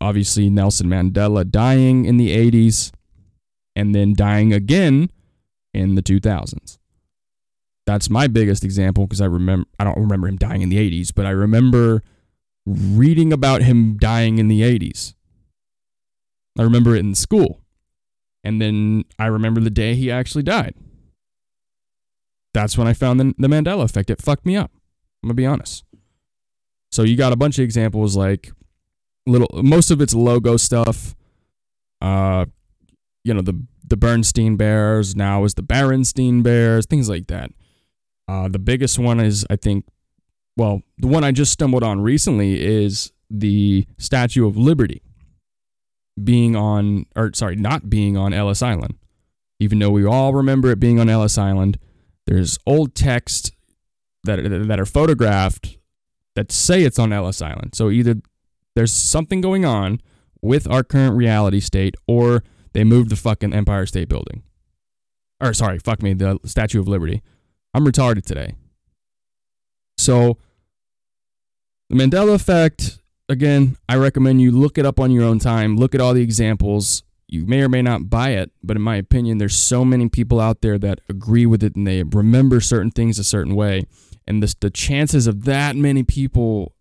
obviously, Nelson Mandela dying in the eighties and then dying again in the two thousands. That's my biggest example because I remember I don't remember him dying in the eighties, but I remember reading about him dying in the eighties. I remember it in school. And then I remember the day he actually died. That's when I found the, the Mandela Effect. It fucked me up. I'm going to be honest. So you got a bunch of examples like little, most of it's logo stuff. Uh, you know, the, the Bernstein Bears now is the Berenstain Bears, things like that. Uh, the biggest one is, I think, well, the one I just stumbled on recently is the Statue of Liberty being on, or sorry, not being on Ellis Island. Even though we all remember it being on Ellis Island, there's old texts that are, that are photographed that say it's on Ellis Island. So either there's something going on with our current reality state, or they moved the fucking Empire State Building. Or sorry, fuck me, the Statue of Liberty. I'm retarded today. So the Mandela Effect, again, I recommend you look it up on your own time. Look at all the examples. You may or may not buy it, but in my opinion, there's so many people out there that agree with it and they remember certain things a certain way. And this, the chances of that many people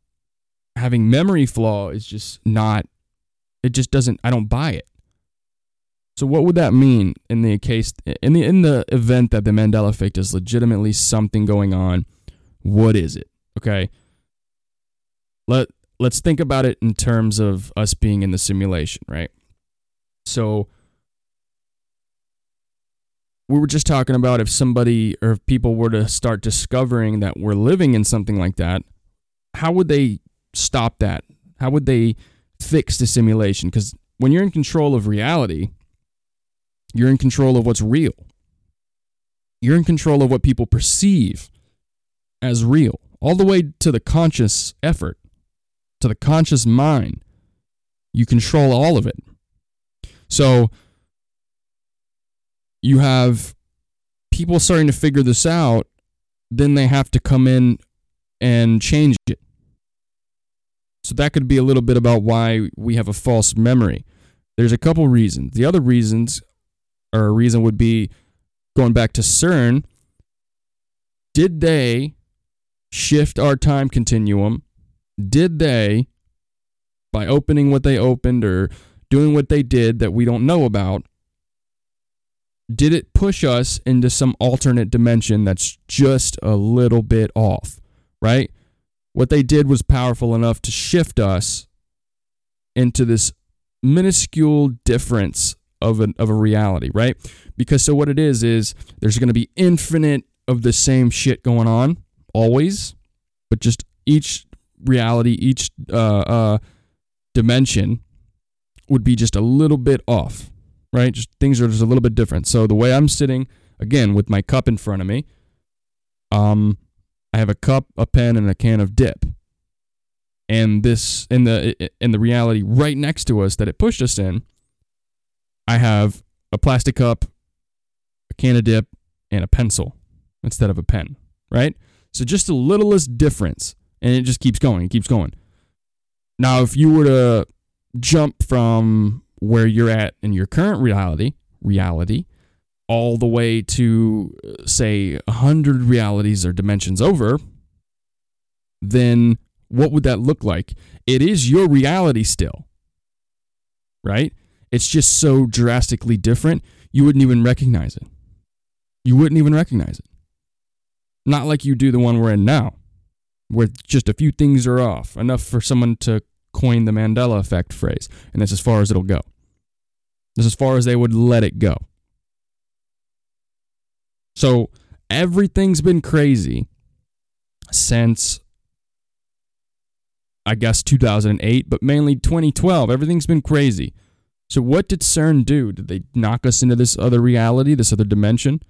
having memory flaw is just not, it just doesn't, I don't buy it. So what would that mean in the case, in the in the event that the Mandela Effect is legitimately something going on? What is it? Okay. Let, let's think about it in terms of us being in the simulation, right? So we were just talking about if somebody or if people were to start discovering that we're living in something like that, how would they stop that? How would they fix the simulation? Because when you're in control of reality, you're in control of what's real. You're in control of what people perceive as real, all the way to the conscious effort, to the conscious mind. You control all of it. So you have people starting to figure this out, then they have to come in and change it. So that could be a little bit about why we have a false memory. There's a couple reasons. The other reasons, or a reason would be going back to CERN, did they shift our time continuum? Did they, by opening what they opened or doing what they did that we don't know about, did it push us into some alternate dimension that's just a little bit off, right? What they did was powerful enough to shift us into this minuscule difference of an, of a reality, right? Because so what it is, is there's going to be infinite of the same shit going on always, but just each reality, each uh, uh, dimension would be just a little bit off, right? Just things are just a little bit different. So the way I'm sitting, again, with my cup in front of me, um, I have a cup, a pen, and a can of dip. And this, in the in the reality right next to us that it pushed us in, I have a plastic cup, a can of dip, and a pencil instead of a pen, right? So just the littlest difference, and it just keeps going, it keeps going. Now, if you were to jump from where you're at in your current reality, reality, all the way to, say, one hundred realities or dimensions over, then what would that look like? It is your reality still, right? It's just so drastically different, you wouldn't even recognize it. You wouldn't even recognize it. Not like you do the one we're in now, where just a few things are off, enough for someone to coin the Mandela Effect phrase, and that's as far as it'll go. That's as far as they would let it go. So everything's been crazy since I guess two thousand eight, but mainly twenty twelve. Everything's been crazy. So what did CERN do? Did they knock us into this other reality, this other dimension?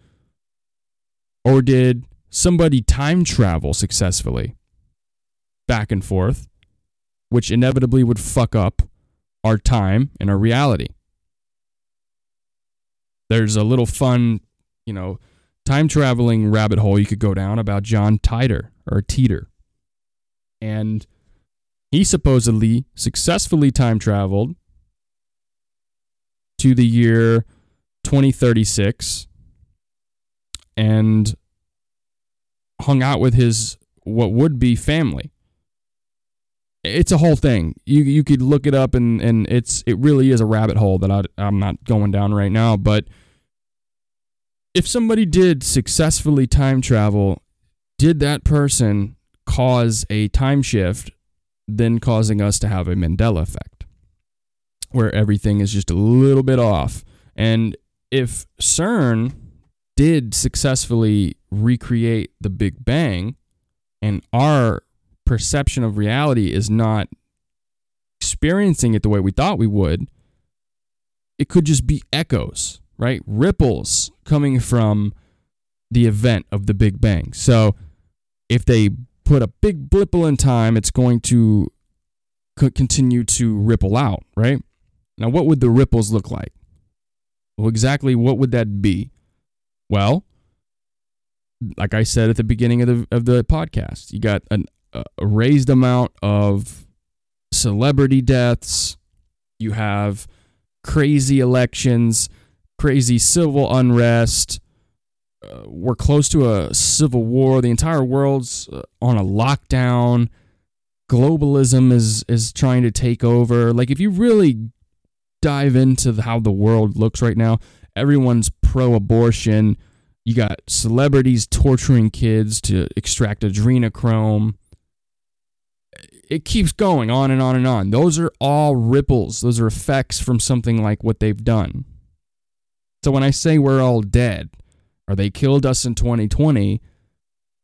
Or did somebody time travel successfully back and forth, which inevitably would fuck up our time and our reality? There's a little fun, you know, time traveling rabbit hole you could go down about John Titor or Titor. And he supposedly successfully time traveled to the year twenty thirty-six and hung out with his what would be family. It's a whole thing. You you could look it up, and, and it's it really is a rabbit hole that I, I'm not going down right now. But if somebody did successfully time travel, did that person cause a time shift, then causing us to have a Mandela effect, where everything is just a little bit off? And if CERN did successfully recreate the Big Bang, and our perception of reality is not experiencing it the way we thought we would, it could just be echoes, right? Ripples coming from the event of the Big Bang. So if they put a big blipple in time, it's going to co- continue to ripple out, right? Now, what would the ripples look like? Well, exactly what would that be? Well, like I said at the beginning of the of the podcast, you got an a raised amount of celebrity deaths. You have crazy elections, crazy civil unrest. Uh, we're close to a civil war. The entire world's uh, on a lockdown. Globalism is, is trying to take over. Like, if you really dive into the, how the world looks right now, everyone's pro-abortion. You got celebrities torturing kids to extract adrenochrome. It keeps going on and on and on. Those are all ripples. Those are effects from something like what they've done. So when I say we're all dead, or they killed us in twenty twenty,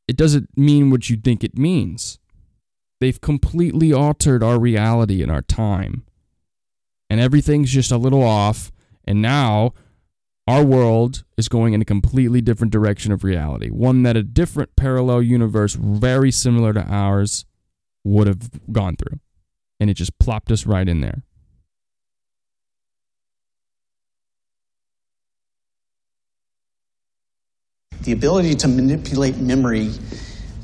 it doesn't mean what you think it means. They've completely altered our reality and our time. And everything's just a little off. And now our world is going in a completely different direction of reality. One that a different parallel universe, very similar to ours, would have gone through, and it just plopped us right in there. The ability to manipulate memory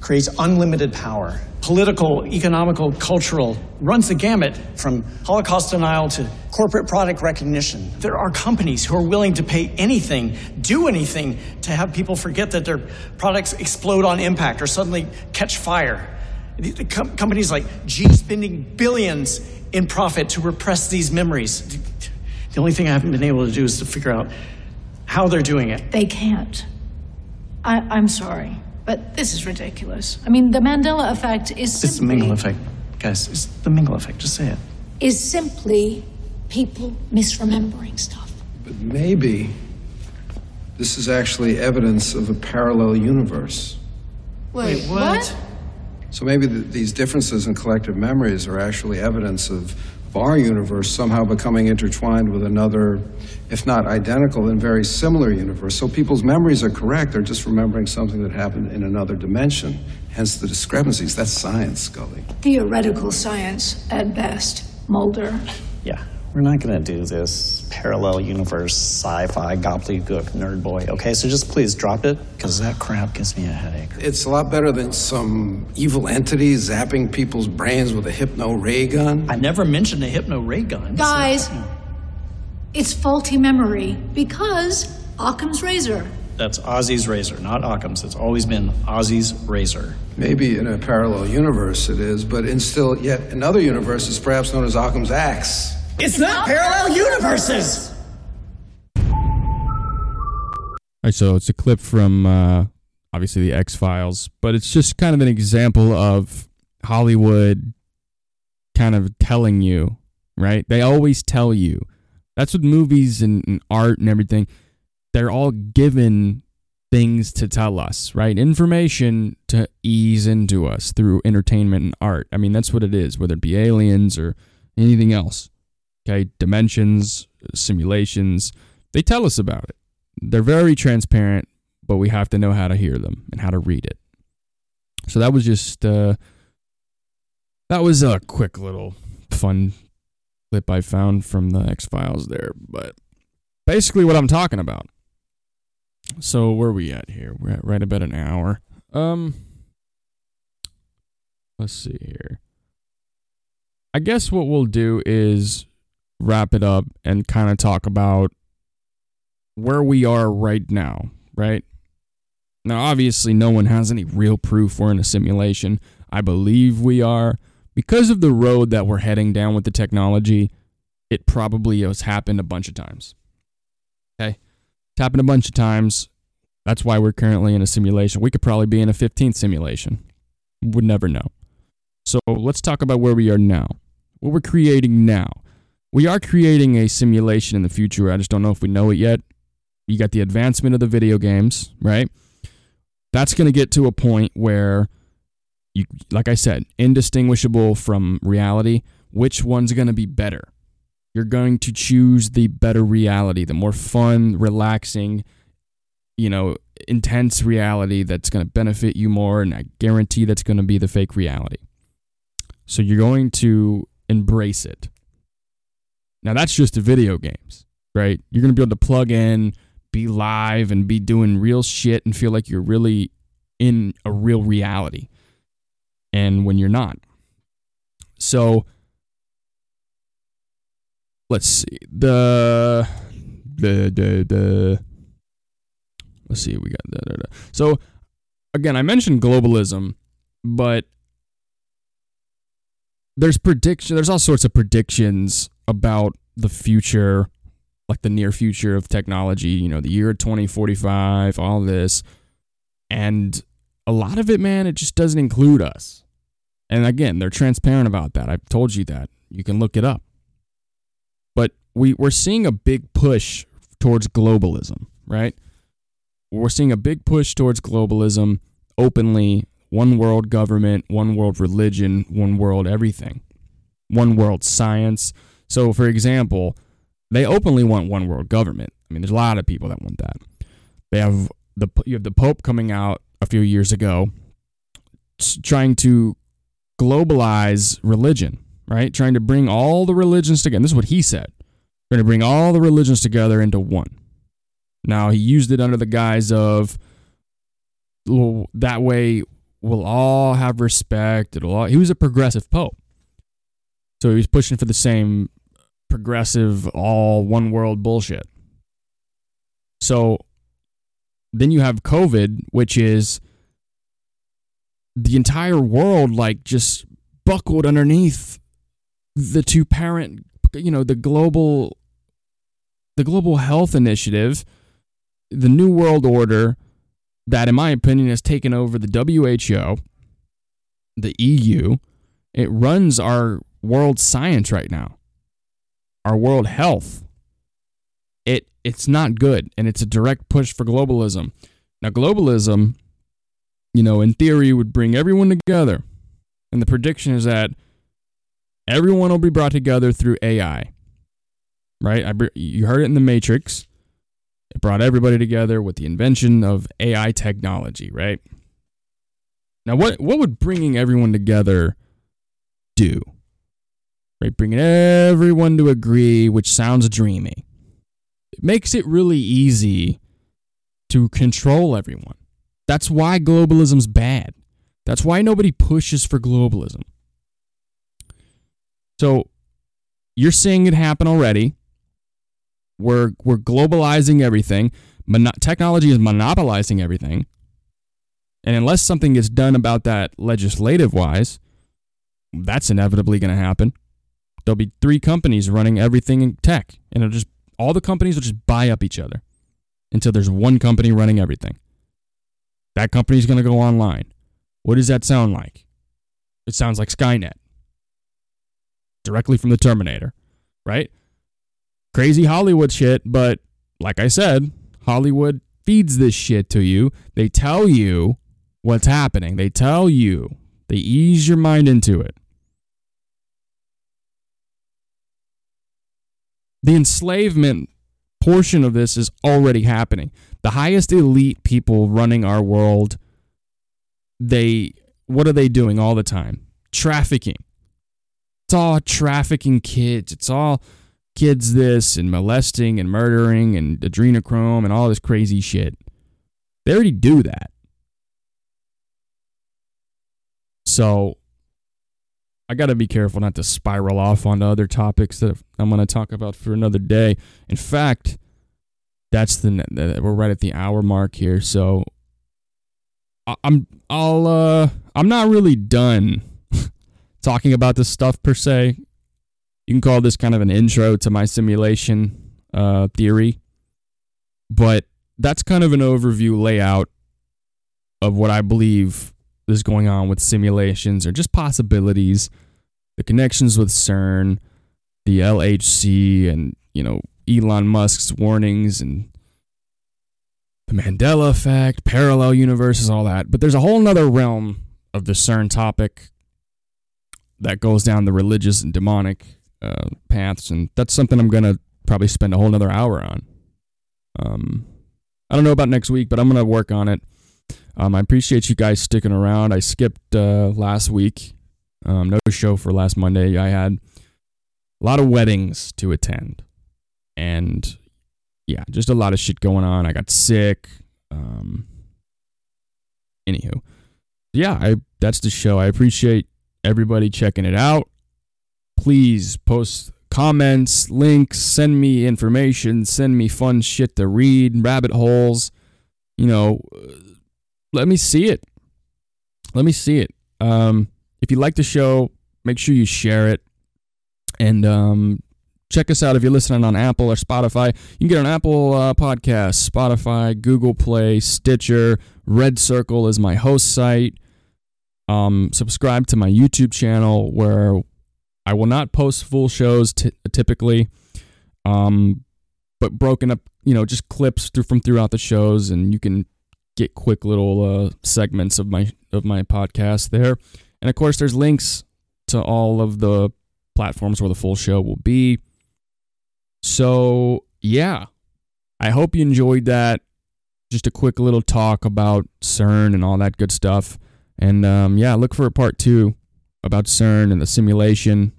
creates unlimited power. Political, economical, cultural, runs the gamut from Holocaust denial to corporate product recognition. There are companies who are willing to pay anything, do anything, to have people forget that their products explode on impact or suddenly catch fire. Companies like G spending billions in profit to repress these memories. The only thing I haven't been able to do is to figure out how they're doing it. They can't. I, I'm sorry, but this is ridiculous. I mean, the Mandela effect is simply... It's the Mingle effect, guys. It's the Mingle effect. Just say it. Is simply people misremembering stuff. But maybe this is actually evidence of a parallel universe. Wait, Wait what? what? So maybe the, these differences in collective memories are actually evidence of our universe somehow becoming intertwined with another, if not identical, then very similar universe. So people's memories are correct. They're just remembering something that happened in another dimension, hence the discrepancies. That's science, Scully. Theoretical science at best, Mulder. Yeah, we're not going to do this parallel universe sci-fi gobbledygook nerd boy. Okay, so just please drop it, because that crap gives me a headache. It's a lot better than some evil entity zapping people's brains with a hypno ray gun. I never mentioned a hypno ray gun. Guys, so. It's faulty memory because Occam's Razor. That's Ozzy's Razor, not Occam's. It's always been Ozzy's Razor. Maybe in a parallel universe it is, but in still yet another universe is perhaps known as Occam's Axe. It's not parallel universes! All right, so it's a clip from, uh, obviously, the X-Files, but it's just kind of an example of Hollywood kind of telling you, right? They always tell you. That's what movies and, and art and everything, they're all given things to tell us, right? Information to ease into us through entertainment and art. I mean, that's what it is, whether it be aliens or anything else. Okay, dimensions, simulations, they tell us about it. They're very transparent, but we have to know how to hear them and how to read it. So that was just, uh, that was a quick little fun clip I found from the X-Files there, but basically what I'm talking about. So where are we at here? We're at right about an hour. Um, let's see here. I guess what we'll do is wrap it up and kind of talk about where we are right now, right? Now, obviously, no one has any real proof we're in a simulation. I believe we are. Because of the road that we're heading down with the technology, it probably has happened a bunch of times. Okay? It's happened a bunch of times. That's why we're currently in a simulation. We could probably be in a fifteenth simulation. We would never know. So let's talk about where we are now. What we're creating now. We are creating a simulation in the future. I just don't know if we know it yet. You got the advancement of the video games, right? That's going to get to a point where, you, like I said, indistinguishable from reality. Which one's going to be better? You're going to choose the better reality, the more fun, relaxing, you know, intense reality that's going to benefit you more, and I guarantee that's going to be the fake reality. So you're going to embrace it. Now, that's just the video games, right? You're going to be able to plug in, be live, and be doing real shit and feel like you're really in a real reality. And when you're not. So, let's see. The, the, the, the let's see. We got da, da, da. So, again, I mentioned globalism, but there's prediction. There's all sorts of predictions about the future, like the near future of technology, you know, the year twenty forty-five, all this. And a lot of it, man, it just doesn't include us. And again, they're transparent about that. I've told you that. You can look it up. But we, we're seeing a big push towards globalism, right? We're seeing a big push towards globalism openly, one world government, one world religion, one world everything, one world science. So, for example, they openly want one world government. I mean, there's a lot of people that want that. They have the you have the Pope coming out a few years ago, trying to globalize religion, right? Trying to bring all the religions together. This is what he said: trying to bring all the religions together into one. Now, he used it under the guise of, well, that way we'll all have respect. It'll all, he was a progressive Pope, so he was pushing for the same progressive, all one world bullshit. So then you have COVID, which is the entire world, like, just buckled underneath the two parent, you know, the global, the global health initiative, the new world order that, in my opinion, has taken over the W H O, the E U. It runs our world science right now. Our world health, it it's not good, and it's a direct push for globalism. Now, globalism, you know, in theory, would bring everyone together, and the prediction is that everyone will be brought together through A I, right? I, you heard it in The Matrix. It brought everybody together with the invention of A I technology, right? Now, what what would bringing everyone together do? Right, bringing everyone to agree, which sounds dreamy. It makes it really easy to control everyone. That's why globalism's bad. That's why nobody pushes for globalism. So you're seeing it happen already. We're we're globalizing everything. Mono- technology is monopolizing everything. And unless something gets done about that legislative-wise, that's inevitably going to happen. There'll be three companies running everything in tech, and it'll just all the companies will just buy up each other until there's one company running everything. That company's going to go online. What does that sound like? It sounds like Skynet, directly from the Terminator, right? Crazy Hollywood shit, but like I said, Hollywood feeds this shit to you. They tell you what's happening. They tell you. They ease your mind into it. The enslavement portion of this is already happening. The highest elite people running our world, they, what are they doing all the time? Trafficking. It's all trafficking kids. It's all kids this and molesting and murdering and adrenochrome and all this crazy shit. They already do that. So I got to be careful not to spiral off onto other topics that I'm going to talk about for another day. In fact, that's the we're right at the hour mark here, so I'm I'll uh, I'm not really done talking about this stuff per se. You can call this kind of an intro to my simulation uh, theory, but that's kind of an overview layout of what I believe is going on with simulations or just possibilities, the connections with CERN, the L H C, and, you know, Elon Musk's warnings and the Mandela Effect, parallel universes, all that. But there's a whole nother realm of the CERN topic that goes down the religious and demonic uh, paths, and that's something I'm going to probably spend a whole nother hour on. Um, I don't know about next week, but I'm going to work on it. Um, I appreciate you guys sticking around. I skipped uh, last week. Um, no show for last Monday. I had a lot of weddings to attend. And yeah, just a lot of shit going on. I got sick. Um, anywho. Yeah, I that's the show. I appreciate everybody checking it out. Please post comments, links, send me information, send me fun shit to read, rabbit holes, you know... Let me see it. Let me see it. Um, if you like the show, make sure you share it. And um, check us out if you're listening on Apple or Spotify. You can get on Apple uh, Podcasts, Spotify, Google Play, Stitcher. Red Circle is my host site. Um, subscribe to my YouTube channel where I will not post full shows t- typically. Um, but broken up, you know, just clips through from throughout the shows, and you can get quick little uh, segments of my of my podcast there. And of course, there's links to all of the platforms where the full show will be. So yeah, I hope you enjoyed that. Just a quick little talk about CERN and all that good stuff. And um, yeah, look for a part two about CERN and the simulation.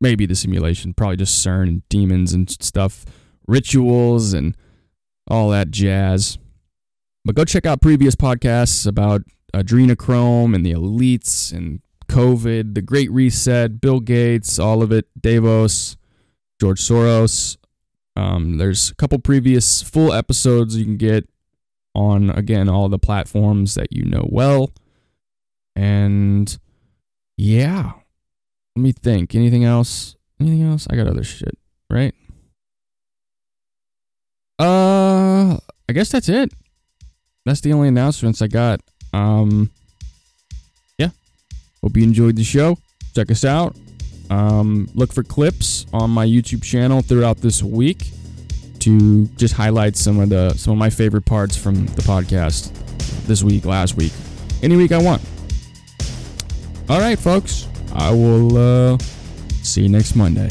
Maybe the simulation, probably just CERN and demons and stuff, rituals and all that jazz. But go check out previous podcasts about adrenochrome and the elites and COVID, the Great Reset, Bill Gates, all of it, Davos, George Soros. Um, there's a couple previous full episodes you can get on, again, all the platforms that you know well. And yeah, let me think. Anything else? Anything else? I got other shit, right? Uh, I guess that's it. That's the only announcements I got. Um, yeah. Hope you enjoyed the show. Check us out. Um, look for clips on my YouTube channel throughout this week to just highlight some of the some of my favorite parts from the podcast this week, last week, any week I want. All right, folks. I will uh, see you next Monday.